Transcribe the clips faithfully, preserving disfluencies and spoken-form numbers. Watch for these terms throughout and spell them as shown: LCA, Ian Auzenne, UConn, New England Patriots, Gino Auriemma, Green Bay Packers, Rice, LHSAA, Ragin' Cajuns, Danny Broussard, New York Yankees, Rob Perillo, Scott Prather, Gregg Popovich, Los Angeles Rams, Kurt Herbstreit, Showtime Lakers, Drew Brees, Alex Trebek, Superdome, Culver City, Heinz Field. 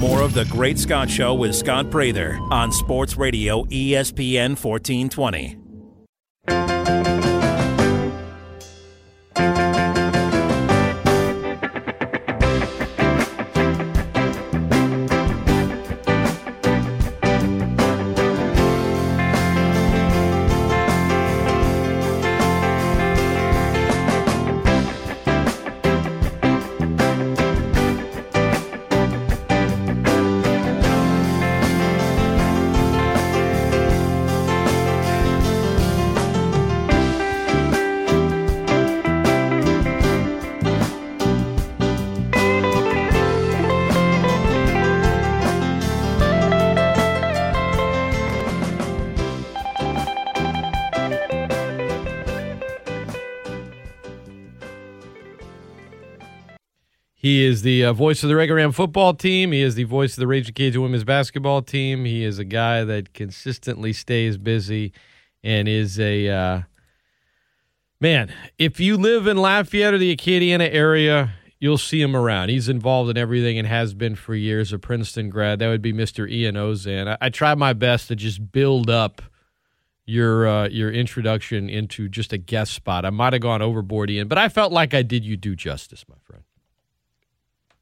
More of The Great Scott Show with Scott Prather on Sports Radio E S P N fourteen twenty. He is the uh, voice of the Ragin' Ram football team. He is the voice of the Ragin' Cajun women's basketball team. He is a guy that consistently stays busy and is a uh, man. If you live in Lafayette or the Acadiana area, you'll see him around. He's involved in everything and has been for years. A Princeton grad, that would be Mister Ian Auzenne. I, I try my best to just build up your uh, your introduction into just a guest spot. I might have gone overboard, Ian, but I felt like I did you due justice, my friend.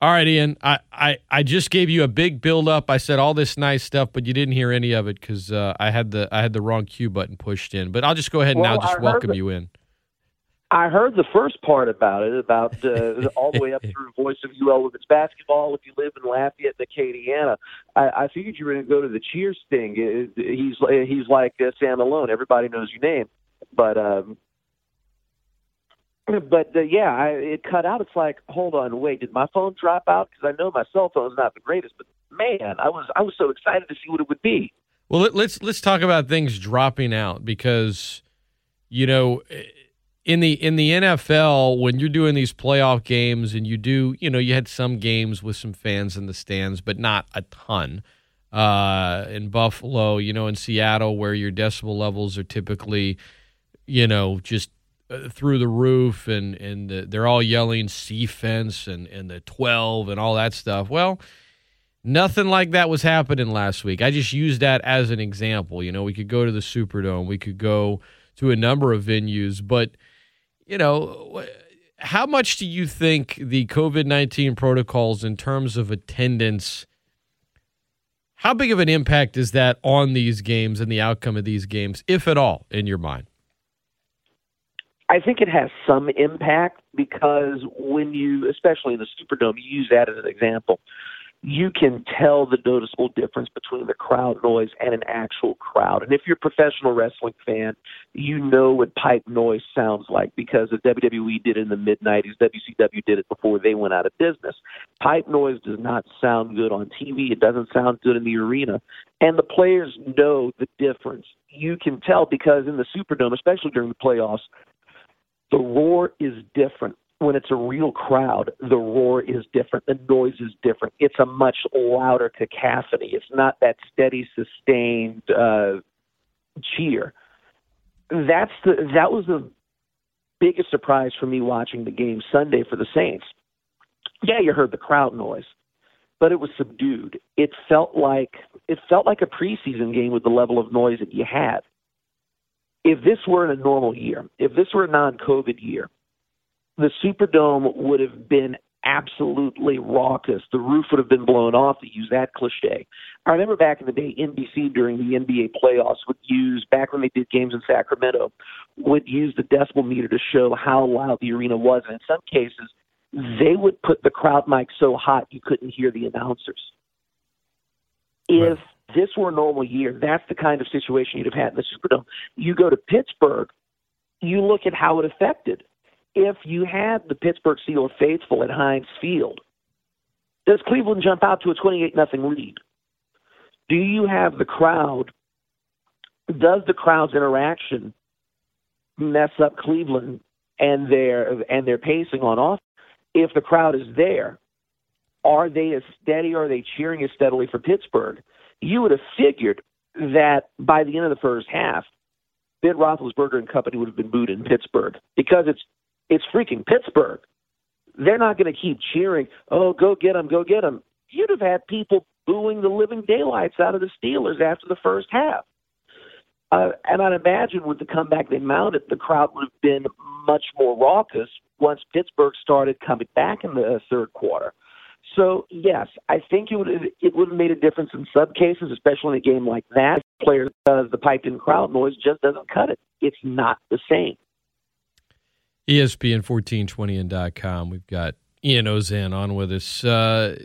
All right, Ian, I, I, I just gave you a big build-up. I said all this nice stuff, but you didn't hear any of it because uh, I had the I had the wrong cue button pushed in. But I'll just go ahead and well, now just welcome the, you in. I heard the first part about it, about uh, all the way up through the voice of U L Women's Basketball. If you live in Lafayette, Acadiana, I, I figured you were going to go to the cheers thing. It, he's, he's like uh, Sam Malone. Everybody knows your name. But um, – But, uh, yeah, I, it cut out. It's like, hold on, wait, did my phone drop out? Because I know my cell phone's not the greatest, but, man, I was I was so excited to see what it would be. Well, let, let's let's talk about things dropping out because, you know, in the in the N F L, when you're doing these playoff games and you do, you know, you had some games with some fans in the stands, but not a ton. Uh, in Buffalo, you know, in Seattle, where your decibel levels are typically, you know, just through the roof, and and the, they're all yelling "sea fence" and and the twelve and all that stuff. Well, nothing like that was happening last week. I just used that as an example. You know, we could go to the Superdome, we could go to a number of venues, but you know, how much do you think the COVID nineteen protocols in terms of attendance? How big of an impact is that on these games and the outcome of these games, if at all, in your mind? I think it has some impact because when you, especially in the Superdome, you use that as an example, you can tell the noticeable difference between the crowd noise and an actual crowd. And if you're a professional wrestling fan, you know what pipe noise sounds like because the W W E did it in the mid nineties, W C W did it before they went out of business. Pipe noise does not sound good on T V. It doesn't sound good in the arena. And the players know the difference. You can tell because in the Superdome, especially during the playoffs, the roar is different. When it's a real crowd, the roar is different. The noise is different. It's a much louder cacophony. It's not that steady, sustained uh, cheer. That's the that was the biggest surprise for me watching the game Sunday for the Saints. Yeah, you heard the crowd noise, but it was subdued. It felt like it felt like a preseason game with the level of noise that you had. If this were in a normal year, if this were a non-COVID year, the Superdome would have been absolutely raucous. The roof would have been blown off, to use that cliche. I remember back in the day, N B C during the N B A playoffs would use, back when they did games in Sacramento, would use the decibel meter to show how loud the arena was. And in some cases, they would put the crowd mic so hot you couldn't hear the announcers. If this were a normal year, that's the kind of situation you'd have had in the Superdome. You go to Pittsburgh, you look at how it affected. If you had the Pittsburgh Steelers faithful at Heinz Field, does Cleveland jump out to a twenty-eight nothing lead? Do you have the crowd? Does the crowd's interaction mess up Cleveland and their and their pacing on offense? If the crowd is there, are they as steady? Are they cheering as steadily for Pittsburgh? You would have figured that by the end of the first half, Ben Roethlisberger and company would have been booed in Pittsburgh because it's it's freaking Pittsburgh. They're not going to keep cheering, oh, go get them, go get them. you'd have had people booing the living daylights out of the Steelers after the first half. Uh, and I'd imagine with the comeback they mounted, the crowd would have been much more raucous once Pittsburgh started coming back in the third quarter. So, yes, I think it would it would have made a difference in sub cases, especially in a game like that. Player does the piped-in crowd noise just doesn't cut it. It's not the same. E S P N fourteen twenty and dot com. We've got Ian Auzenne on with us. Uh,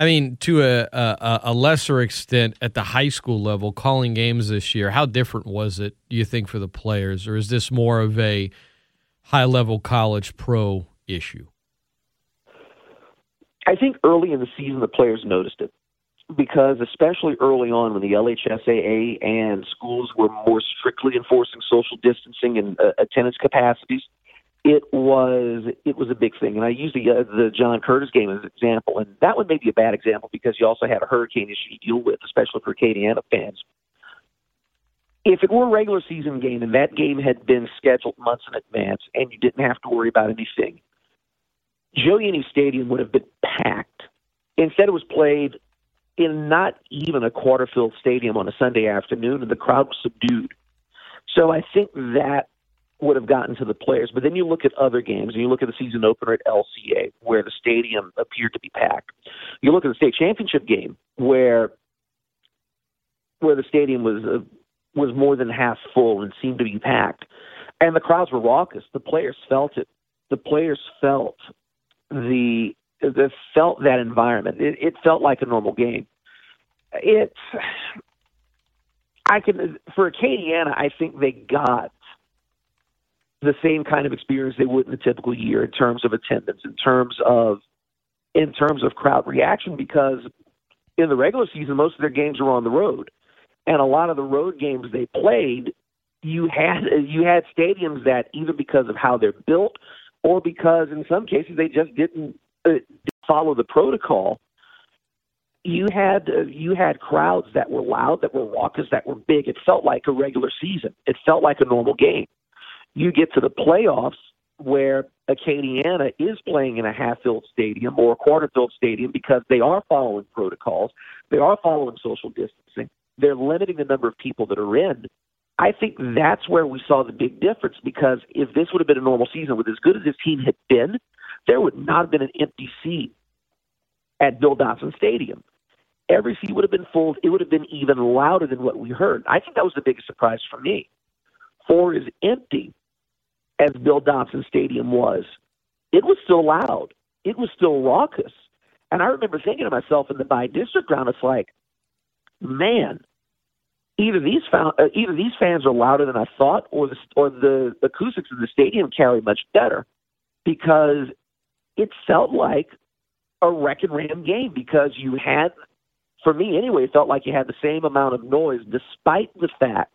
I mean, to a, a, a lesser extent at the high school level, calling games this year, how different was it, do you think, for the players? Or is this more of a high-level college pro issue? I think early in the season the players noticed it because especially early on when the L H S A A and schools were more strictly enforcing social distancing and uh, attendance capacities, it was it was a big thing. And I use the, uh, the John Curtis game as an example, and that one may be a bad example because you also had a hurricane issue to deal with, especially for Acadiana fans. If it were a regular season game and that game had been scheduled months in advance and you didn't have to worry about anything, Joe Yanni Stadium would have been packed. Instead, it was played in not even a quarter-filled stadium on a Sunday afternoon, and the crowd was subdued. So I think that would have gotten to the players. But then you look at other games, and you look at the season opener at L C A, where the stadium appeared to be packed. You look at the state championship game, where where the stadium was uh, was more than half full and seemed to be packed. And the crowds were raucous. The players felt it. The players felt The, the felt that environment. It, it felt like a normal game. It, I can for Acadiana, I think they got the same kind of experience they would in a typical year in terms of attendance, in terms of in terms of crowd reaction. Because in the regular season, most of their games were on the road, and a lot of the road games they played, you had you had stadiums that either because of how they're built, or because in some cases they just didn't uh, follow the protocol, you had uh, you had crowds that were loud, that were raucous, that were big. It felt like a regular season. It felt like a normal game. You get to the playoffs where Acadiana is playing in a half-filled stadium or a quarter-filled stadium because they are following protocols. They are following social distancing. They're limiting the number of people that are in. I think that's where we saw the big difference, because if this would have been a normal season, with as good as this team had been, there would not have been an empty seat at Bill Dodson Stadium. Every seat would have been full. It would have been even louder than what we heard. I think that was the biggest surprise for me. For as empty as Bill Dodson Stadium was, it was still loud. It was still raucous. And I remember thinking to myself in the by-district round, it's like, man, Either these, found, uh, either these fans are louder than I thought, or the, or the acoustics of the stadium carry much better, because it felt like a Wreckin' Ram game, because you had, for me anyway, it felt like you had the same amount of noise despite the fact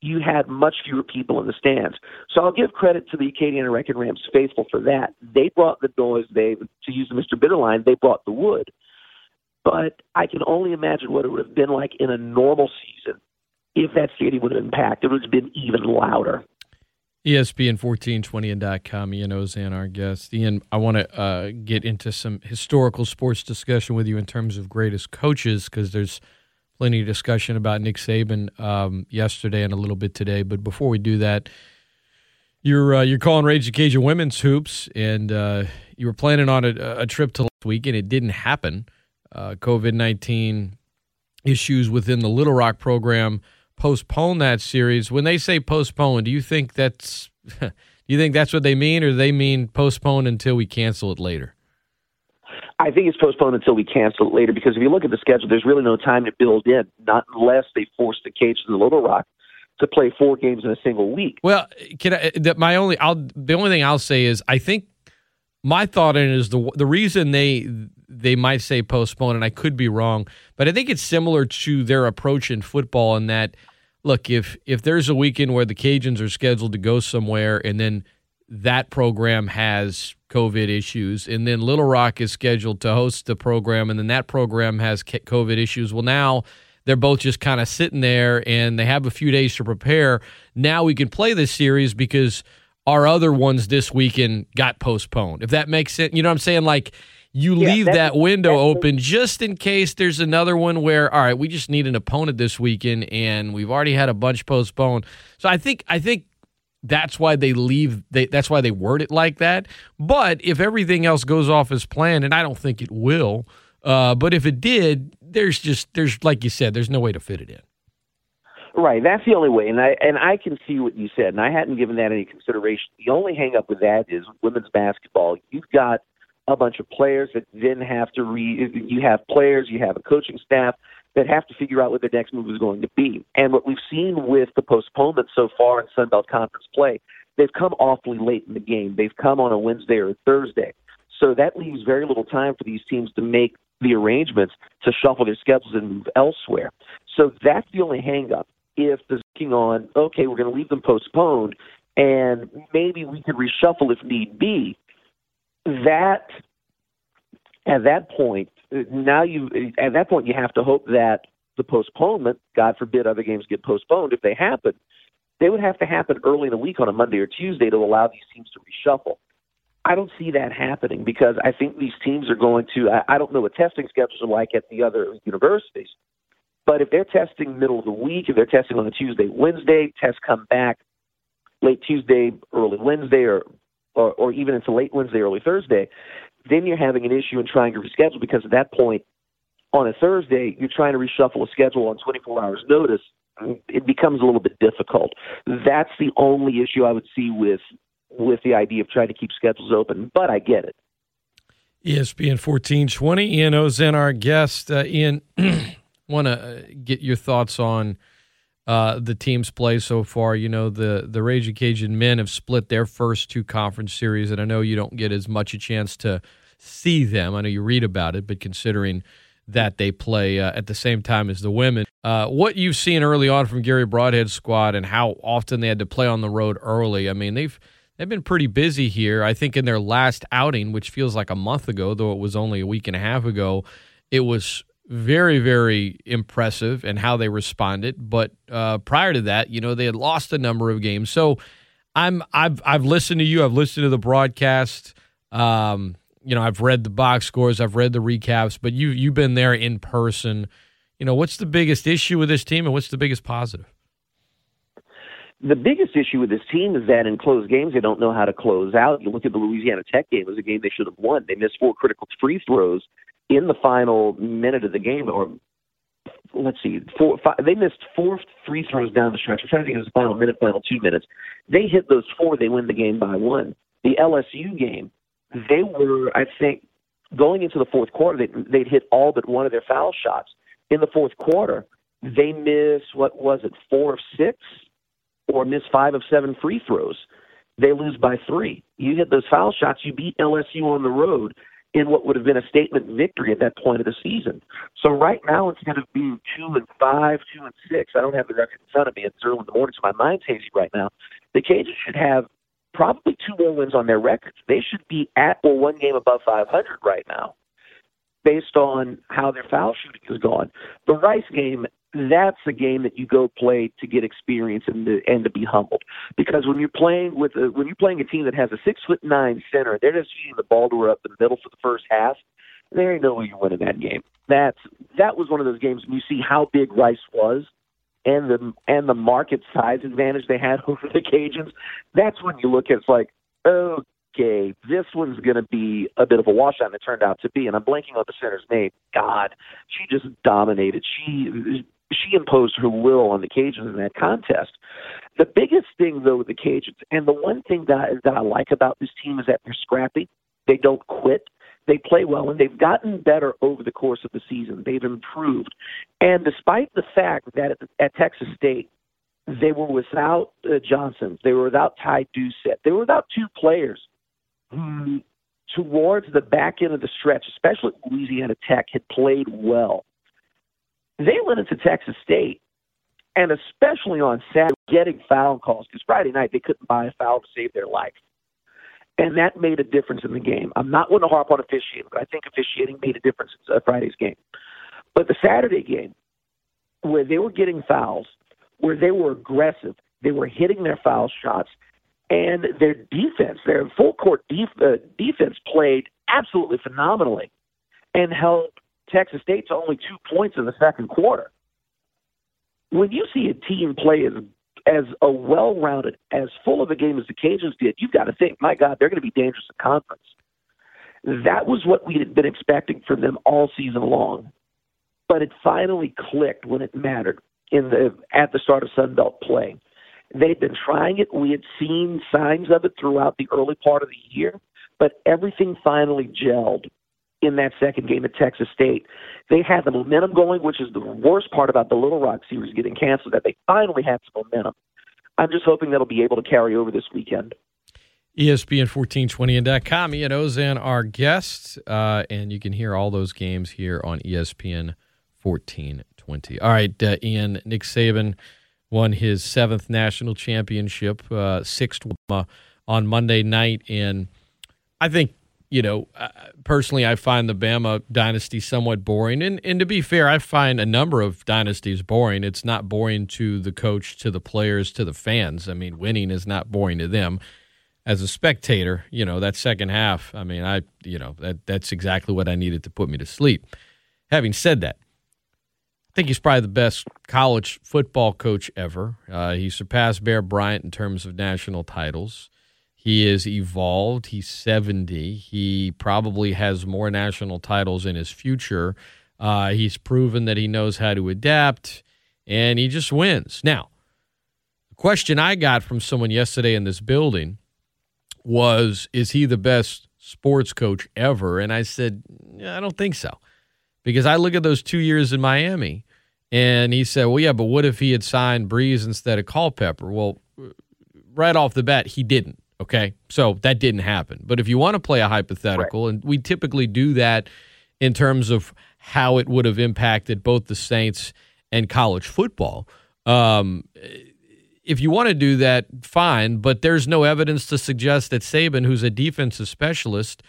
you had much fewer people in the stands. So I'll give credit to the Acadiana Wreckin' Rams faithful for that. They brought the noise. They, to use the Mister Bitterline, they brought the wood. But I can only imagine what it would have been like in a normal season if that stadium would have been packed. It would have been even louder. E S P N fourteen twenty and dot com, Ian Auzenne, our guest. Ian, I want to uh, get into some historical sports discussion with you in terms of greatest coaches, because there's plenty of discussion about Nick Saban um, yesterday and a little bit today. But before we do that, you're uh, you're calling Ragin' Cajun Women's Hoops, and uh, you were planning on a, a trip to last week, and it didn't happen. Uh, COVID nineteen issues within the Little Rock program postpone that series. When they say postpone, do you think that's do you think that's what they mean, or do they mean postpone until we cancel it later? I think it's postponed until we cancel it later, because if you look at the schedule, there's really no time to build in, not unless they force the Cajuns and the Little Rock to play four games in a single week. Well, can I, that my only I'll the only thing I'll say is I think my thought in it is the the reason they they might say postpone, and I could be wrong, but I think it's similar to their approach in football in that, look, if if there's a weekend where the Cajuns are scheduled to go somewhere and then that program has COVID issues, and then Little Rock is scheduled to host the program and then that program has COVID issues, well, now they're both just kind of sitting there and they have a few days to prepare. Now we can play this series because our other ones this weekend got postponed. If that makes sense, you know what I'm saying? Like, you yeah, leave that window open just in case there's another one where, all right, we just need an opponent this weekend, and we've already had a bunch postponed. So I think I think that's why they leave. They, that's why they word it like that. But if everything else goes off as planned, and I don't think it will, uh, but if it did, there's just there's like you said, there's no way to fit it in. Right, that's the only way, and I and I can see what you said, and I hadn't given that any consideration. The only hang-up with that is women's basketball. You've got a bunch of players that then have to re. You have players, you have a coaching staff that have to figure out what their next move is going to be. And what we've seen with the postponement so far in Sunbelt Conference play, they've come awfully late in the game. They've come on a Wednesday or a Thursday. So that leaves very little time for these teams to make the arrangements to shuffle their schedules and move elsewhere. So that's the only hang-up. If they're looking on, okay, we're going to leave them postponed, and maybe we could reshuffle if need be, that at that point, now you at that point you have to hope that the postponement, God forbid other games get postponed, if they happen, they would have to happen early in the week on a Monday or Tuesday to allow these teams to reshuffle. I don't see that happening because I think these teams are going to, I, I don't know what testing schedules are like at the other universities, but if they're testing middle of the week, if they're testing on a Tuesday, Wednesday, tests come back late Tuesday, early Wednesday, or, or or even into late Wednesday, early Thursday, then you're having an issue in trying to reschedule because at that point on a Thursday, you're trying to reshuffle a schedule on twenty-four hours notice. It becomes a little bit difficult. That's the only issue I would see with with the idea of trying to keep schedules open, but I get it. E S P N fourteen twenty, Ian Auzenne, our guest. Uh, Ian... Want to get your thoughts on uh, the team's play so far. You know, the, the Ragin' Cajun men have split their first two conference series, and I know you don't get as much a chance to see them. I know you read about it, but considering that they play uh, at the same time as the women, uh, what you've seen early on from Gary Broadhead's squad and how often they had to play on the road early, I mean, they've they've been pretty busy here. I think in their last outing, which feels like a month ago, though it was only a week and a half ago, it was very, very impressive and how they responded. But uh, prior to that, you know, they had lost a number of games. So I'm, I've, I've listened to you. I've listened to the broadcast. Um, you know, I've read the box scores. I've read the recaps. But you, you've been there in person. You know, what's the biggest issue with this team, and what's the biggest positive? The biggest issue with this team is that in close games, they don't know how to close out. You look at the Louisiana Tech game; it was a game they should have won. They missed four critical free throws in the final minute of the game, or let's see, four, five, they missed four free throws down the stretch. I'm trying to think of the final minute, final two minutes. They hit those four, they win the game by one. The L S U game, they were, I think, going into the fourth quarter, they, they'd hit all but one of their foul shots. In the fourth quarter, they missed, what was it, four of six, or missed five of seven free throws. They lose by three. You hit those foul shots, you beat L S U on the road in what would have been a statement victory at that point of the season. So right now, instead of being two and five, two and six, I don't have the record in front of me. It's early in the morning, so my mind's hazy right now. The Cajuns should have probably two more wins on their records. They should be at or one game above five hundred right now, based on how their foul shooting is going. The Rice game, that's a game that you go play to get experience and to, and to be humbled. Because when you're playing with a, when you're playing a team that has a six foot nine center, they're just shooting the ball to her up the middle for the first half. There ain't no way you're winning that game. That's that was one of those games when you see how big Rice was and the and the market size advantage they had over the Cajuns. That's when you look at it's like, okay, this one's going to be a bit of a washout, and it turned out to be. And I'm blanking on the center's name. God, she just dominated. She. She imposed her will on the Cajuns in that contest. The biggest thing, though, with the Cajuns, and the one thing that I, that I like about this team is that they're scrappy. They don't quit. They play well, and they've gotten better over the course of the season. They've improved. And despite the fact that at, at Texas State, they were without uh, Johnson, they were without Ty Doucette, they were without two players who, towards the back end of the stretch, especially Louisiana Tech, had played well. They went into Texas State, and especially on Saturday, getting foul calls, because Friday night they couldn't buy a foul to save their life. And that made a difference in the game. I'm not one to harp on officiating, but I think officiating made a difference in Friday's game. But the Saturday game, where they were getting fouls, where they were aggressive, they were hitting their foul shots, and their defense, their full-court def- uh, defense played absolutely phenomenally and held Texas State to only two points in the second quarter. When you see a team play as, as a well-rounded, as full of a game as the Cajuns did, you've got to think, my God, they're going to be dangerous in conference. That was what we had been expecting from them all season long. But it finally clicked when it mattered in the at the start of Sunbelt play. They'd been trying it. We had seen signs of it throughout the early part of the year, but everything finally gelled in that second game at Texas State. They had the momentum going, which is the worst part about the Little Rock series getting canceled, that they finally had some momentum. I'm just hoping that'll be able to carry over this weekend. E S P N fourteen twenty and dot com. Ian Auzenne, our guest, uh, and you can hear all those games here on E S P N fourteen twenty. All right, uh, Ian, Nick Saban won his seventh national championship, uh, sixth uh, on Monday night, and I think, you know, uh, personally I find the Bama dynasty somewhat boring, and, and to be fair, I find a number of dynasties boring. It's not boring to the coach, to the players, to the fans. I mean, winning is not boring to them. As a spectator, you know, that second half, I mean, I, you know, that that's exactly what I needed to put me to sleep. Having said that, I think he's probably the best college football coach ever. Uh, he surpassed Bear Bryant in terms of national titles. He is evolved. He's seventy. He probably has more national titles in his future. Uh, he's proven that he knows how to adapt, and he just wins. Now, the question I got from someone yesterday in this building was, is he the best sports coach ever? And I said, I don't think so. Because I look at those two years in Miami, and he said, well, yeah, but what if he had signed Brees instead of Culpepper? Well, right off the bat, he didn't, okay? So that didn't happen. But if you want to play a hypothetical, right, and we typically do that in terms of how it would have impacted both the Saints and college football, um if you want to do that, fine, but there's no evidence to suggest that Saban, who's a defensive specialist,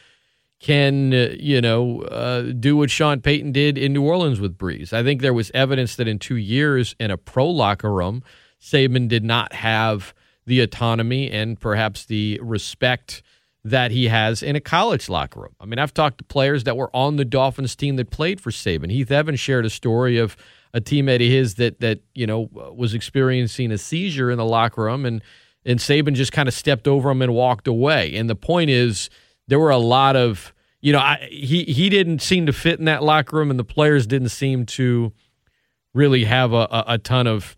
can, uh, you know, uh, do what Sean Payton did in New Orleans with Brees. I think there was evidence that in two years in a pro locker room, Saban did not have the autonomy and perhaps the respect that he has in a college locker room. I mean, I've talked to players that were on the Dolphins team that played for Saban. Heath Evans shared a story of a teammate of his that, that you know, was experiencing a seizure in the locker room, and, and Saban just kind of stepped over him and walked away. And the point is, there were a lot of, you know, I, he, he didn't seem to fit in that locker room, and the players didn't seem to really have a, a, a ton of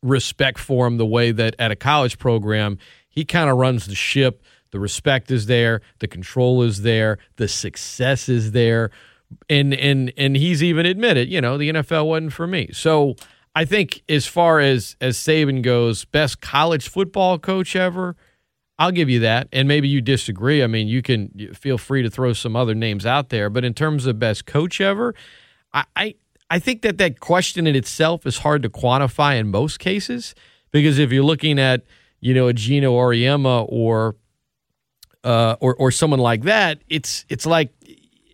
respect for him the way that at a college program, he kind of runs the ship. The respect is there, the control is there, the success is there. And and and he's even admitted, you know, the N F L wasn't for me. So I think as far as, as Saban goes, best college football coach ever, I'll give you that. And maybe you disagree. I mean, you can feel free to throw some other names out there. But in terms of best coach ever, I, I, I think that that question in itself is hard to quantify in most cases. Because if you're looking at, you know, a Gino Auriemma or, uh, or, or someone like that, it's it's like,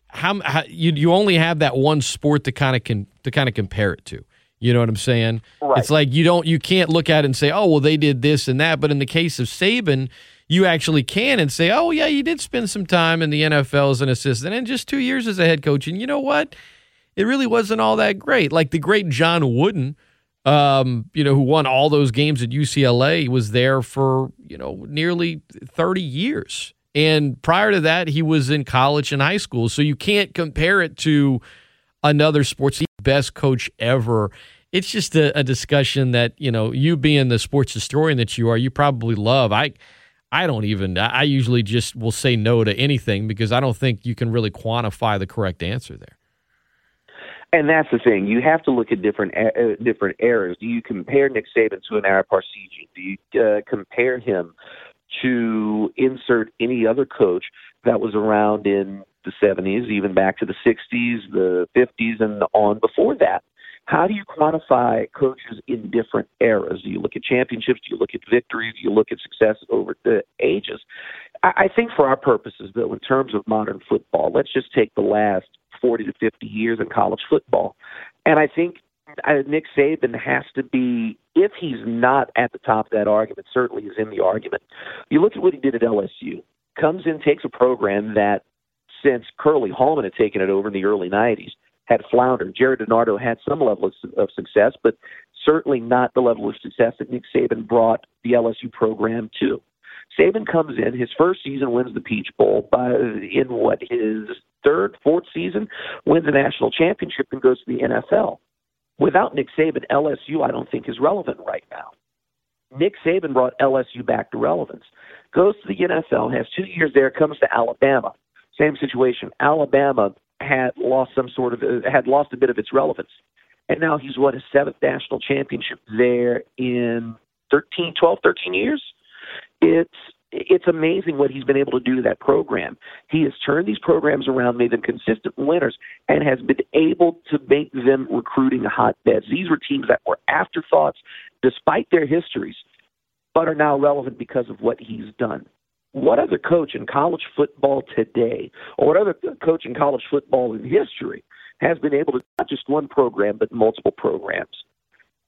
How, how you you only have that one sport to kind of con, to kind of compare it to, you know what I'm saying? Right. It's like you don't you can't look at it and say, oh well, they did this and that. But in the case of Saban, you actually can and say, oh yeah, you did spend some time in the N F L as an assistant and just two years as a head coach, and you know what? It really wasn't all that great. Like the great John Wooden, um, you know, who won all those games at U C L A, was there for you know nearly thirty years. And prior to that, he was in college and high school. So you can't compare it to another sports best coach ever. It's just a, a discussion that, you know, you being the sports historian that you are, you probably love. I I don't even, I usually just will say no to anything because I don't think you can really quantify the correct answer there. And that's the thing. You have to look at different uh, different eras. Do you compare Nick Saban to an Ara Parseghian? Do you uh, compare him to insert any other coach that was around in the seventies, even back to the sixties, the fifties, and on before that? How do you quantify coaches in different eras? Do you look at championships? Do you look at victories? Do you look at success over the ages? I think for our purposes, though, in terms of modern football, let's just take the last forty to fifty years in college football. And I think Nick Saban has to be, if he's not at the top of that argument, certainly is in the argument. You look at what he did at L S U. Comes in, takes a program that since Curly Hallman had taken it over in the early nineties had floundered. Jared DiNardo had some level of, of success, but certainly not the level of success that Nick Saban brought the L S U program to. Saban comes in, his first season wins the Peach Bowl. By, in what, his third, fourth season, wins a national championship and goes to the N F L. Without Nick Saban, L S U I don't think is relevant right now. Nick Saban brought L S U back to relevance. Goes to the N F L, has two years there, comes to Alabama. Same situation. Alabama had lost some sort of uh, had lost a bit of its relevance, and now he's won his seventh national championship there in thirteen, twelve, thirteen years. It's it's amazing what he's been able to do to that program. He has turned these programs around, made them consistent winners, and has been able to make them recruiting hotbeds. These were teams that were afterthoughts, despite their histories, but are now relevant because of what he's done. What other coach in college football today, or what other coach in college football in history, has been able to not just one program, but multiple programs?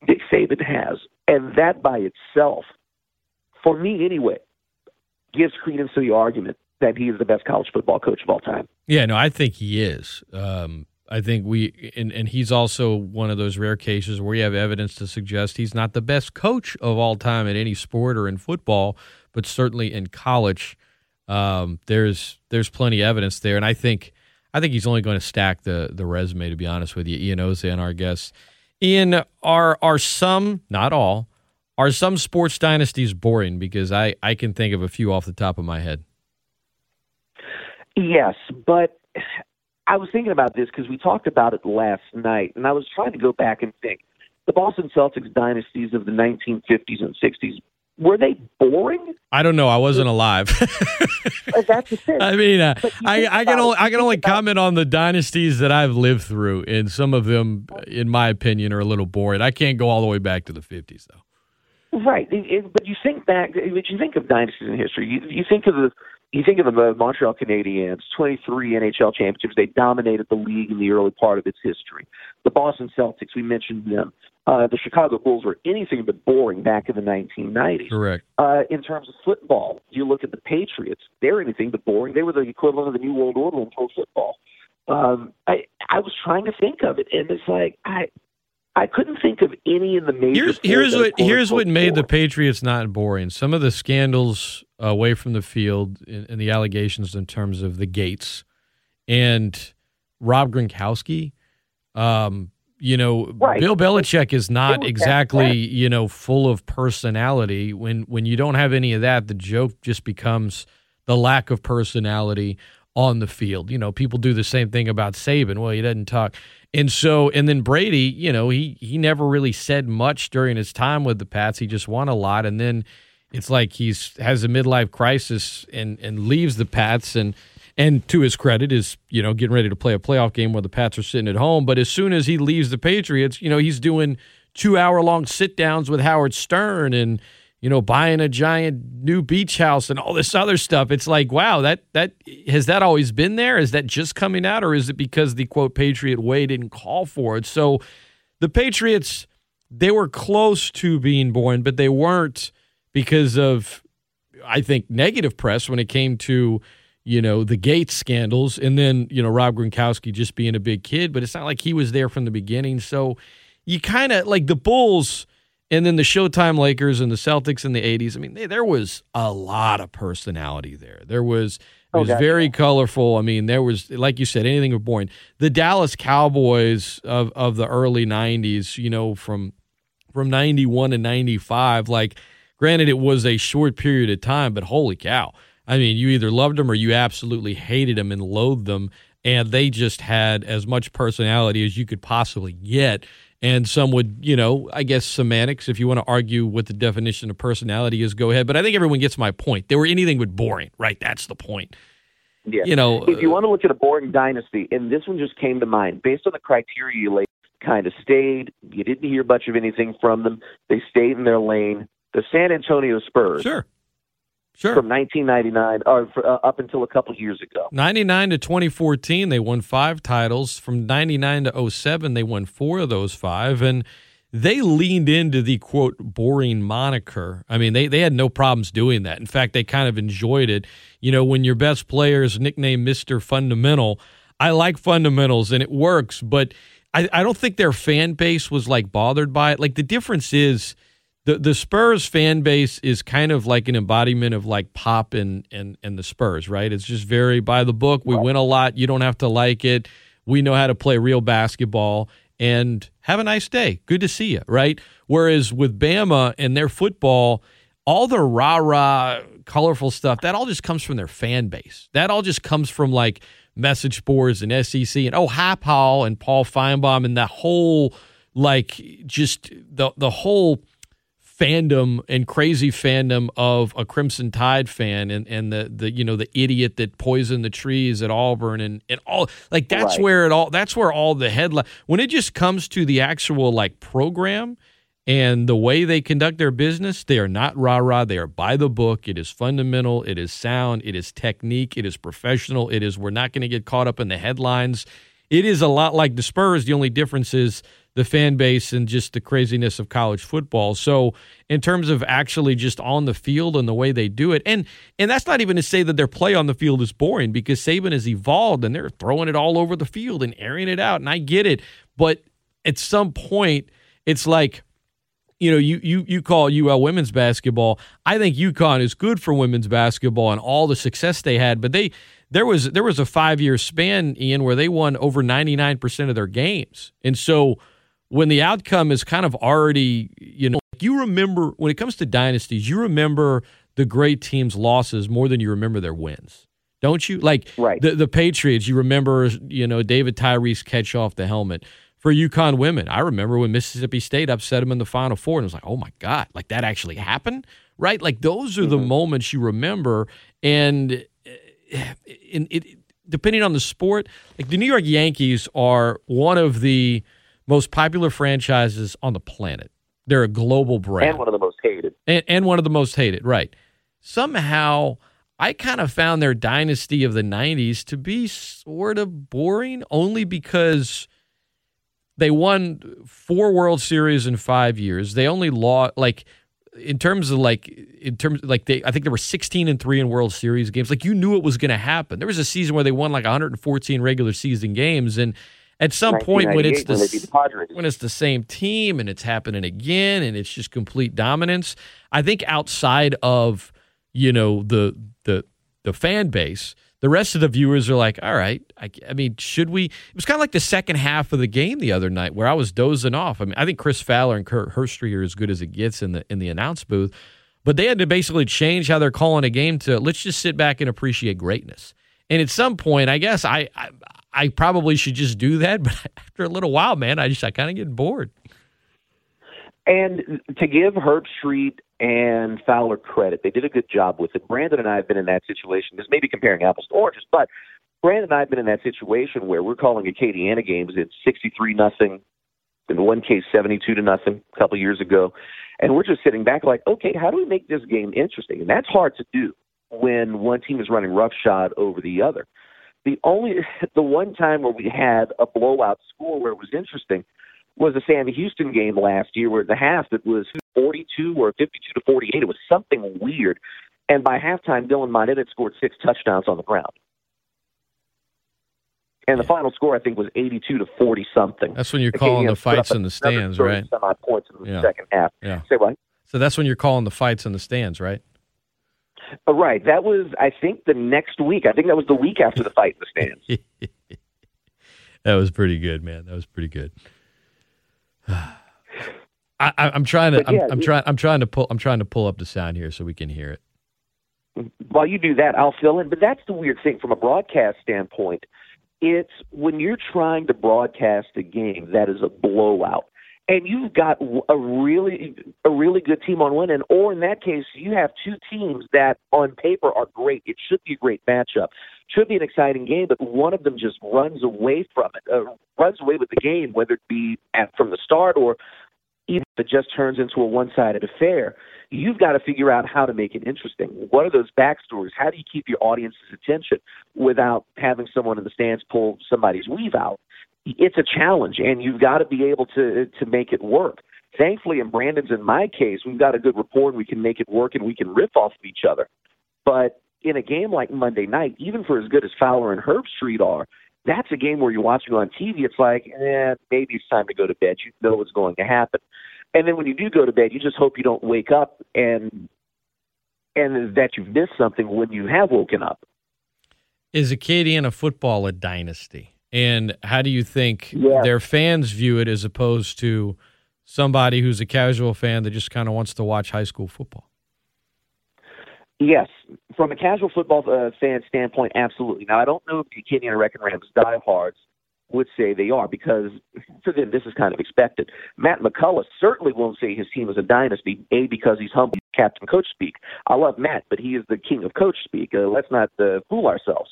Nick Saban has, and that by itself, for me anyway, gives credence to the argument that he is the best college football coach of all time. Yeah, no, I think he is. Um, I think we, and, and he's also one of those rare cases where you have evidence to suggest he's not the best coach of all time in any sport or in football, but certainly in college, um, there's there's plenty of evidence there. And I think I think he's only going to stack the the resume, to be honest with you. Ian Auzenne, our guest. Ian, are are some, not all, are some sports dynasties boring? Because I, I can think of a few off the top of my head. Yes, but I was thinking about this because we talked about it last night, and I was trying to go back and think. The Boston Celtics dynasties of the nineteen fifties and sixties, were they boring? I don't know. I wasn't alive. That's the thing. I mean, uh, I, I can only, I can only comment on the dynasties that I've lived through, and some of them, in my opinion, are a little boring. I can't go all the way back to the fifties, though. Right, it, it, but you think back. When you think of dynasties in history, you, you think of the you think of the Montreal Canadiens, twenty-three N H L championships. They dominated the league in the early part of its history. The Boston Celtics, we mentioned them. Uh, the Chicago Bulls were anything but boring back in the nineteen nineties. Correct. Uh, in terms of football, you look at the Patriots. They're anything but boring. They were the equivalent of the New World Order in pro football. Um, I I was trying to think of it, and it's like I. I couldn't think of any of the major. Here's, here's what here's what made the Patriots not boring. Some of the scandals away from the field and, and the allegations in terms of the Gates and Rob Gronkowski. Um, you know, right. Bill Belichick is not exactly you know full of personality. When when you don't have any of that, the joke just becomes the lack of personality on the field. You know, people do the same thing about Saban. Well, he doesn't talk. And so, and then Brady, you know, he, he never really said much during his time with the Pats. He just won a lot. And then it's like he's has a midlife crisis and, and leaves the Pats. And, and to his credit is, you know, getting ready to play a playoff game where the Pats are sitting at home. But as soon as he leaves the Patriots, you know, he's doing two hour long sit downs with Howard Stern and, you know, buying a giant new beach house and all this other stuff. It's like, wow, that that has that always been there? Is that just coming out, or is it because the, quote, Patriot way didn't call for it? So the Patriots, they were close to being boring, but they weren't because of, I think, negative press when it came to, you know, the Gates scandals and then, you know, Rob Gronkowski just being a big kid. But it's not like he was there from the beginning. So you kind of, like the Bulls, and then the Showtime Lakers and the Celtics in the eighties. I mean, they, there was a lot of personality there. There was it was oh, gotcha. very colorful. I mean, there was, like you said, anything was boring. The Dallas Cowboys of, of the early nineties, you know, from from ninety-one to ninety-five, like, granted, it was a short period of time, but holy cow. I mean, you either loved them or you absolutely hated them and loathed them, and they just had as much personality as you could possibly get. And some would, you know, I guess semantics, if you want to argue what the definition of personality is, go ahead. But I think everyone gets my point. They were anything but boring, right? That's the point. Yeah. You know, if you want to look at a boring dynasty, and this one just came to mind, based on the criteria you laid, kind of stayed. You didn't hear much of anything from them. They stayed in their lane. The San Antonio Spurs. Sure. Sure. From nineteen ninety-nine or uh, up until a couple years ago. ninety-nine to twenty fourteen, they won five titles. From ninety-nine to oh seven, they won four of those five. And they leaned into the, quote, boring moniker. I mean, they, they had no problems doing that. In fact, they kind of enjoyed it. You know, when your best player is nicknamed Mister Fundamental, I like fundamentals, and it works, but I, I don't think their fan base was, like, bothered by it. Like, the difference is the, the Spurs fan base is kind of like an embodiment of, like, pop and, and, and the Spurs, right? It's just very by the book. We win a lot. You don't have to like it. We know how to play real basketball. And have a nice day. Good to see you, right? Whereas with Bama and their football, all the rah-rah, colorful stuff, that all just comes from their fan base. That all just comes from, like, message boards and S E C and, oh, hi, Paul, and Paul Feinbaum, and that whole, like, just the the whole fandom and crazy fandom of a Crimson Tide fan and, and the, the, you know, the idiot that poisoned the trees at Auburn and, and all, like, that's right. where it all, that's where all the headline, when it just comes to the actual, like, program and the way they conduct their business, they are not rah-rah, they are by the book, it is fundamental, it is sound, it is technique, it is professional, it is, we're not going to get caught up in the headlines. It is a lot like the Spurs. The only difference is the fan base and just the craziness of college football. So in terms of actually just on the field and the way they do it, and and that's not even to say that their play on the field is boring, because Saban has evolved and they're throwing it all over the field and airing it out, and I get it. But at some point, it's like, you know, you you you call U L women's basketball. I think UConn is good for women's basketball and all the success they had, but they there was there was a five-year span, Ian, where they won over ninety-nine percent of their games. And so when the outcome is kind of already, you know, you remember, when it comes to dynasties, you remember the great team's losses more than you remember their wins. Don't you? Like, right. the, the Patriots, you remember, you know, David Tyree catch off the helmet. For UConn women, I remember when Mississippi State upset them in the Final Four, and it was like, oh, my God, like, that actually happened, right? Like, those are mm-hmm. the moments you remember, and in it, depending on the sport, like, the New York Yankees are one of the most popular franchises on the planet. They're a global brand. And one of the most hated. And, and one of the most hated, right. Somehow, I kind of found their dynasty of the nineties to be sort of boring, only because they won four World Series in five years. They only lost, like, in terms of, like, in terms of, like, they, I think there were sixteen and three in World Series games. Like, you knew it was going to happen. There was a season where they won, like, one hundred fourteen regular season games. And at some point when it's the, when, the when it's the same team and it's happening again and it's just complete dominance, I think outside of, you know, the the the fan base, the rest of the viewers are like, all right, I, I mean, should we? It was kind of like the second half of the game the other night where I was dozing off. I mean, I think Chris Fowler and Kurt Herbstreit are as good as it gets in the in the announce booth, but they had to basically change how they're calling a game to let's just sit back and appreciate greatness. And at some point, I guess I I, I probably should just do that, but after a little while, man, I just I kind of get bored. And to give Herbstreit and Fowler credit, they did a good job with it. Brandon and I have been in that situation. This may be comparing apples to oranges, but Brandon and I have been in that situation where we're calling Acadiana games at sixty-three nothing, in one case seventy-two to nothing a couple years ago, and we're just sitting back like, okay, how do we make this game interesting? And that's hard to do when one team is running roughshod over the other. The only the one time where we had a blowout score where it was interesting was the Sam Houston game last year where the half that was forty-two or fifty-two to forty-eight. It was something weird. And by halftime, Dylan Montez had scored six touchdowns on the ground. And the final score, I think, was eighty-two to forty something. That's when you're the calling K D M the fights in the stands, right? Points in the yeah. second half. Yeah. Say what? So that's when you're calling the fights in the stands, right? Uh, right. That was, I think, the next week. I think that was the week after the fight in the stands. That was pretty good, man. That was pretty good. I, I'm trying to. Yeah, I'm, I'm trying. I'm trying to pull. I'm trying to pull up the sound here so we can hear it. While you do that, I'll fill in. But that's the weird thing from a broadcast standpoint. It's when you're trying to broadcast a game that is a blowout, and you've got a really, a really good team on one end, or in that case, you have two teams that on paper are great. It should be a great matchup. Should be an exciting game, but one of them just runs away from it, uh, runs away with the game, whether it be at, from the start or even if it just turns into a one-sided affair. You've got to figure out how to make it interesting. What are those backstories? How do you keep your audience's attention without having someone in the stands pull somebody's weave out? It's a challenge, and you've got to be able to to make it work. Thankfully, in Brandon's and my case, we've got a good rapport and we can make it work and we can rip off of each other. But in a game like Monday night, even for as good as Fowler and Herb Street are, that's a game where you're watching on T V. It's like, eh, maybe it's time to go to bed. You know what's going to happen. And then when you do go to bed, you just hope you don't wake up and and that you've missed something when you have woken up. Is Acadiana football a dynasty? And how do you think yeah. their fans view it as opposed to somebody who's a casual fan that just kind of wants to watch high school football? Yes. From a casual football uh, fan standpoint, absolutely. Now, I don't know if the Acadiana Wreckin' Rams diehards would say they are, because for them, this is kind of expected. Matt McCullough certainly won't say his team is a dynasty, A, because he's humble, Captain Coach speak. I love Matt, but he is the king of Coach speak. Uh, let's not uh, fool ourselves.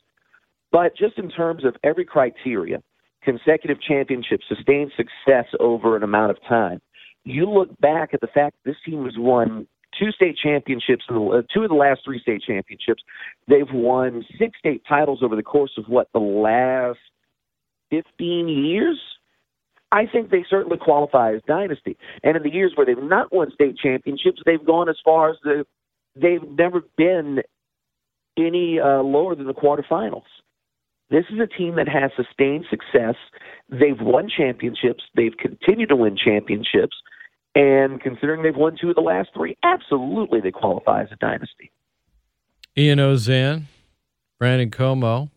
But just in terms of every criteria, consecutive championships, sustained success over an amount of time, you look back at the fact that this team has won two state championships, two of the last three state championships. They've won six state titles over the course of, what, the last fifteen years? I think they certainly qualify as dynasty. And in the years where they've not won state championships, they've gone as far as the, they've never been any uh, lower than the quarterfinals. This is a team that has sustained success. They've won championships. They've continued to win championships. And considering they've won two of the last three, absolutely they qualify as a dynasty. Ian Auzenne, Brandon Como,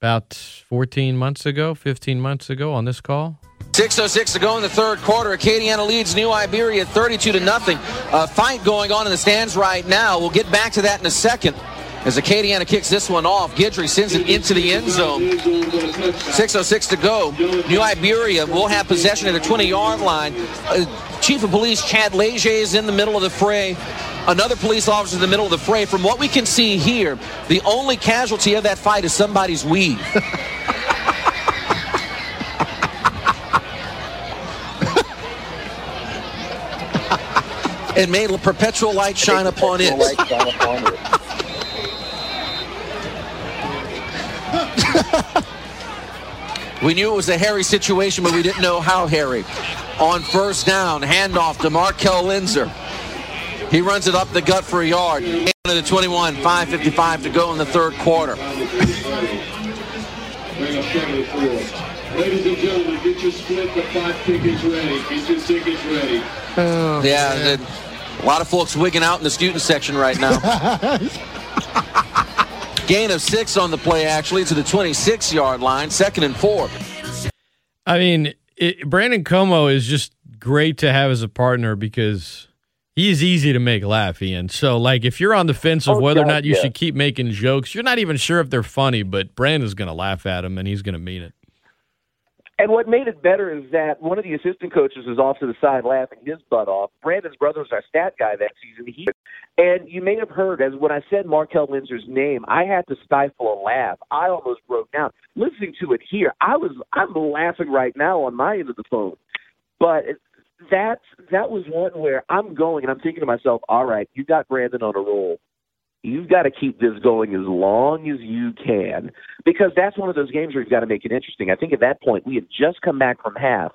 about fourteen months ago, fifteen months ago on this call. six oh six to go in the third quarter. Acadiana leads New Iberia thirty-two to nothing. A fight going on in the stands right now. We'll get back to that in a second. As Acadiana kicks this one off, Guidry sends it into the end zone. six oh six to go. New Iberia will have possession at the twenty-yard line. Uh, Chief of Police Chad Leger is in the middle of the fray. Another police officer in the middle of the fray. From what we can see here, the only casualty of that fight is somebody's weed. And may perpetual light shine upon it. We knew it was a hairy situation, but we didn't know how hairy. On first down, handoff to Markel Linzer. He runs it up the gut for a yard. And to the twenty-one, five fifty-five to go in the third quarter. Ladies and gentlemen, get your split the five tickets ready. Get your tickets ready. Oh, yeah, the, a lot of folks wigging out in the student section right now. Gain of six on the play, actually, to the twenty-six-yard line, second and four. I mean, it, Brandon Como is just great to have as a partner because he is easy to make laugh, Ian. So, like, if you're on the fence of oh, whether God, or not you yeah. should keep making jokes, you're not even sure if they're funny, but Brandon's going to laugh at him, and he's going to mean it. And what made it better is that one of the assistant coaches was off to the side laughing his butt off. Brandon's brother was our stat guy that season. He, and you may have heard, as when I said Markel Linzer's name, I had to stifle a laugh. I almost broke down. Listening to it here, I was, I'm laughing right now on my end of the phone. But that, that was one where I'm going and I'm thinking to myself, all right, you got Brandon on a roll. You've got to keep this going as long as you can, because that's one of those games where you've got to make it interesting. I think at that point, we had just come back from half.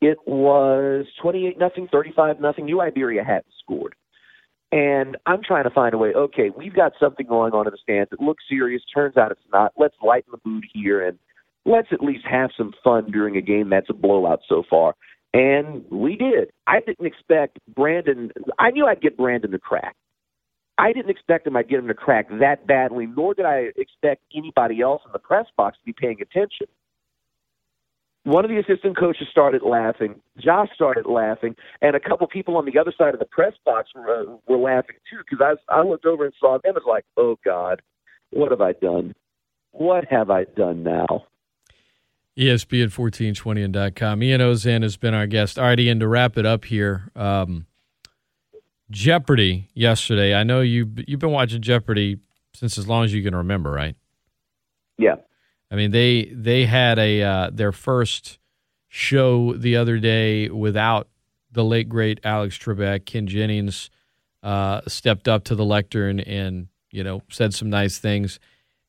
It was twenty-eight nothing, thirty-five nothing. New Iberia hadn't scored. And I'm trying to find a way, okay, we've got something going on in the stands that looks serious. Turns out it's not. Let's lighten the mood here, and let's at least have some fun during a game that's a blowout so far. And we did. I didn't expect Brandon – I knew I'd get Brandon to crack. I didn't expect him, I'd get him to crack that badly, nor did I expect anybody else in the press box to be paying attention. One of the assistant coaches started laughing, Josh started laughing, and a couple people on the other side of the press box were, uh, were laughing too, because I, I looked over and saw them and was like, oh, God, what have I done? What have I done now? E S P N fourteen twenty and dot com. Ian Auzenne has been our guest. All right, Ian, to wrap it up here, um, Jeopardy yesterday. I know you, you've been watching Jeopardy since as long as you can remember, right? Yeah. I mean, they they had a uh, their first show the other day without the late, great Alex Trebek. Ken Jennings uh, stepped up to the lectern and, you know, said some nice things.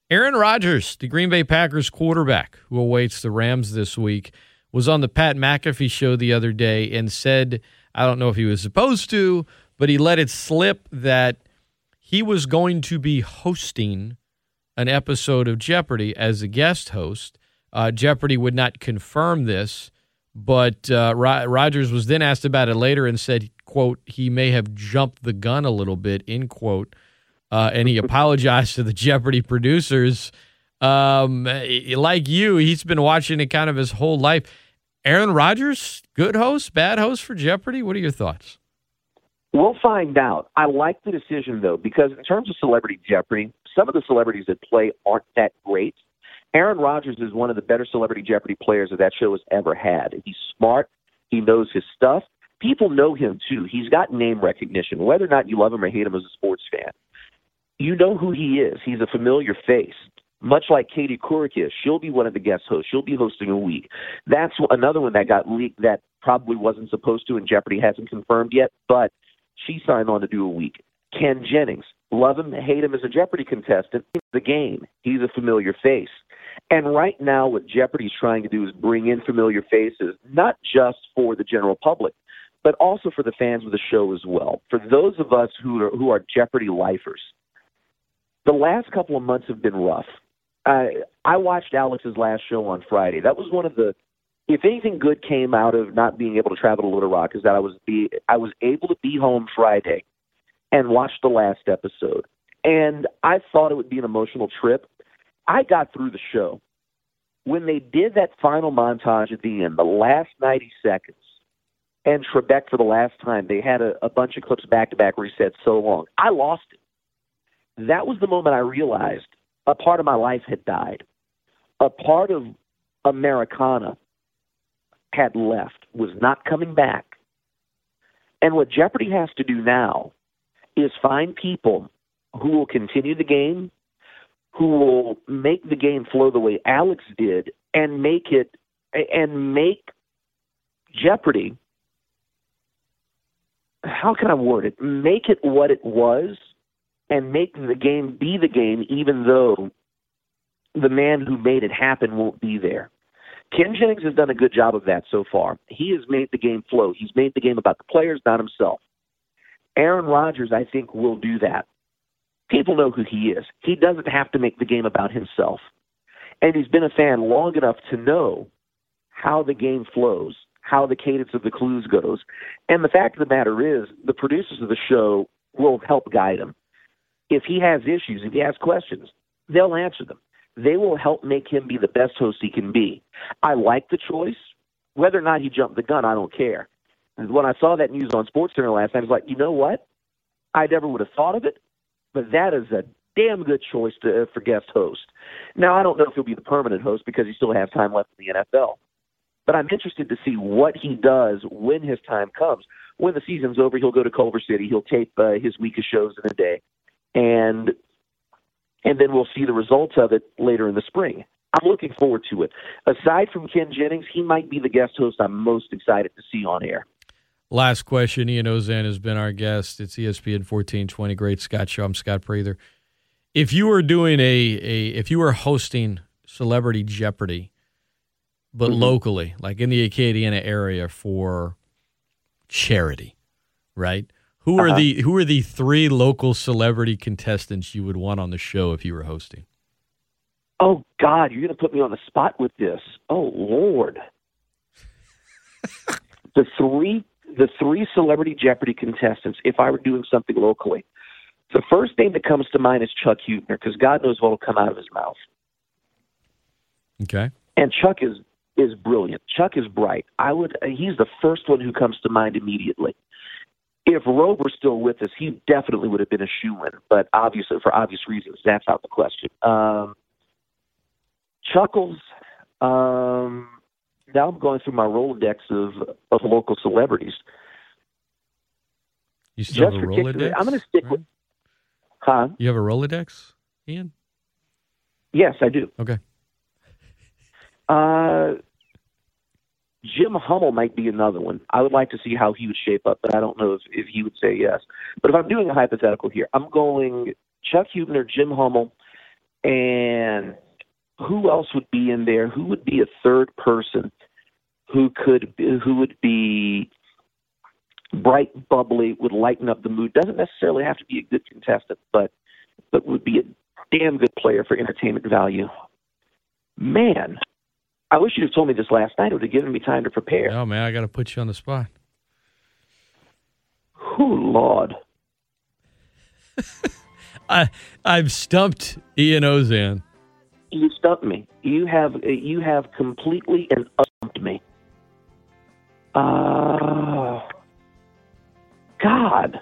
Aaron Rodgers, the Green Bay Packers quarterback who awaits the Rams this week, was on the Pat McAfee show the other day and said, I don't know if he was supposed to, but he let it slip that he was going to be hosting an episode of Jeopardy as a guest host. Uh, Jeopardy would not confirm this, but uh, Ro- Rodgers was then asked about it later and said, quote, he may have jumped the gun a little bit, end quote, uh, and he apologized to the Jeopardy producers. Um, like you, he's been watching it kind of his whole life. Aaron Rodgers, good host, bad host for Jeopardy? What are your thoughts? We'll find out. I like the decision, though, because in terms of Celebrity Jeopardy, some of the celebrities that play aren't that great. Aaron Rodgers is one of the better Celebrity Jeopardy players that that show has ever had. He's smart. He knows his stuff. People know him, too. He's got name recognition. Whether or not you love him or hate him as a sports fan, you know who he is. He's a familiar face. Much like Katie Couric is, she'll be one of the guest hosts. She'll be hosting a week. That's another one that got leaked that probably wasn't supposed to, and Jeopardy hasn't confirmed yet, but she signed on to do a week. Ken Jennings, love him, hate him as a Jeopardy contestant. He's the game. He's a familiar face. And right now what Jeopardy's trying to do is bring in familiar faces, not just for the general public, but also for the fans of the show as well. For those of us who are, who are Jeopardy lifers, the last couple of months have been rough. Uh, I watched Alex's last show on Friday. That was one of the, if anything good came out of not being able to travel to Little Rock, is that I was be I was able to be home Friday and watch the last episode. And I thought it would be an emotional trip. I got through the show. When they did that final montage at the end, the last ninety seconds, and Trebek for the last time, they had a, a bunch of clips back-to-back where he said, so long. I lost it. That was the moment I realized a part of my life had died. A part of Americana had left, was not coming back. And what Jeopardy has to do now is find people who will continue the game, who will make the game flow the way Alex did, and make it, and make Jeopardy, how can I word it? Make it what it was, and make the game be the game, even though the man who made it happen won't be there. Ken Jennings has done a good job of that so far. He has made the game flow. He's made the game about the players, not himself. Aaron Rodgers, I think, will do that. People know who he is. He doesn't have to make the game about himself. And he's been a fan long enough to know how the game flows, how the cadence of the clues goes. And the fact of the matter is, the producers of the show will help guide him. If he has issues, if he has questions, they'll answer them. They will help make him be the best host he can be. I like the choice. Whether or not he jumped the gun, I don't care. And when I saw that news on SportsCenter last night, I was like, you know what? I never would have thought of it, but that is a damn good choice to, uh, for guest host. Now, I don't know if he'll be the permanent host because he still has time left in the N F L, but I'm interested to see what he does when his time comes. When the season's over, he'll go to Culver City. He'll tape uh, his week of shows in a day. And and then we'll see the results of it later in the spring. I'm looking forward to it. Aside from Ken Jennings, he might be the guest host I'm most excited to see on air. Last question. Ian Auzenne has been our guest. It's E S P N fourteen twenty Great Scott Show. I'm Scott Prather. If you were doing a, a if you were hosting Celebrity Jeopardy, but mm-hmm. locally, like in the Acadiana area for charity, right? Who are uh-huh. the who are the three local celebrity contestants you would want on the show if you were hosting? Oh, God, you're going to put me on the spot with this. Oh, Lord. the three the three Celebrity Jeopardy contestants, if I were doing something locally, the first name that comes to mind is Chuck Huebner, because God knows what will come out of his mouth. Okay. And Chuck is, is brilliant. Chuck is bright. I would. He's the first one who comes to mind immediately. If Rob were still with us, he definitely would have been a shoo-in, but obviously, for obvious reasons, that's out the question. Um, Chuckles, um, now I'm going through my Rolodex of, of local celebrities. You still Just have a Rolodex? I'm going to stick right? with... Huh? You have a Rolodex, Ian? Yes, I do. Okay. Uh... Jim Hummel might be another one. I would like to see how he would shape up, but I don't know if, if he would say yes. But if I'm doing a hypothetical here, I'm going Chuck Huebner, Jim Hummel, and who else would be in there? Who would be a third person could, who would be bright, bubbly, would lighten up the mood. Doesn't necessarily have to be a good contestant, but but would be a damn good player for entertainment value. Man, I wish you'd have told me this last night. It would have given me time to prepare. Oh, man, I got to put you on the spot. Oh, Lord. I, I've stumped Ian Auzenne. You stumped me. You have you have completely and stumped me. Uh, God.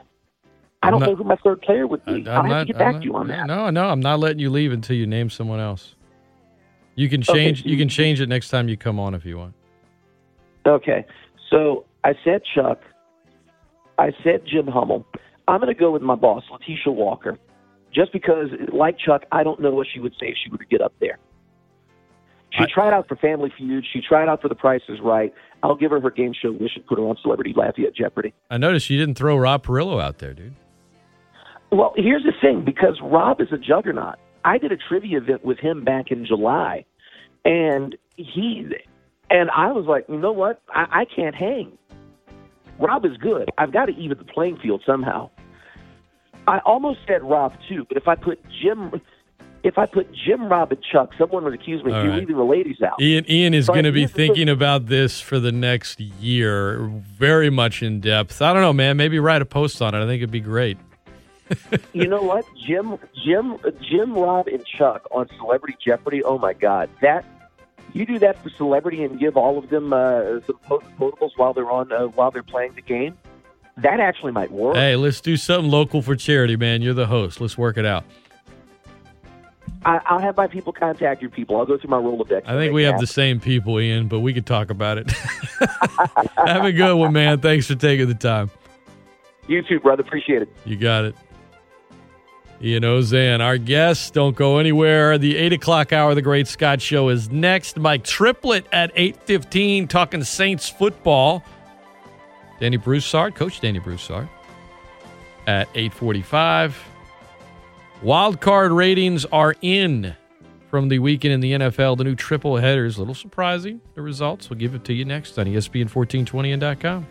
I don't not, know who my third player would be. I, I'll not, have to get I'm back not, to you on that. No, no, I'm not letting you leave until you name someone else. You can change. Okay, so you, you can change it next time you come on if you want. Okay. So I said Chuck. I said Jim Hummel. I'm going to go with my boss, Letitia Walker, just because, like Chuck, I don't know what she would say if she were to get up there. She I, tried out for Family Feud. She tried out for The Price is Right. I'll give her her game show wish and put her on Celebrity Lafayette Jeopardy. I noticed you didn't throw Rob Perillo out there, dude. Well, here's the thing, because Rob is a juggernaut. I did a trivia event with him back in July, and he and I was like, you know what? I, I can't hang. Rob is good. I've got to even the playing field somehow. I almost said Rob too, but if I put Jim, if I put Jim, Rob, and Chuck, someone would accuse me of right. leaving the ladies out. Ian, Ian is so going to be thinking the- about this for the next year, very much in depth. I don't know, man. Maybe write a post on it. I think it'd be great. You know what, Jim, Jim, Jim, Rob, and Chuck on Celebrity Jeopardy. Oh my God, that. You do that for Celebrity and give all of them uh, some potent potables while they're on uh, while they're playing the game. That actually might work. Hey, let's do something local for charity, man. You're the host. Let's work it out. I, I'll have my people contact your people. I'll go through my Rolodex. I think we have the same people, Ian, but we could talk about it. Have a good one, man. Thanks for taking the time. You too, brother. Appreciate it. You got it. Ian Auzenne, our guest. Don't go anywhere. The eight o'clock hour of the Great Scott Show is next. Mike Triplett at eight fifteen, talking Saints football. Danny Broussard, Coach Danny Broussard, at eight forty-five. Wild card ratings are in from the weekend in the N F L. The new triple headers, a little surprising, the results. We'll give it to you next on E S P N fourteen twenty and dot com.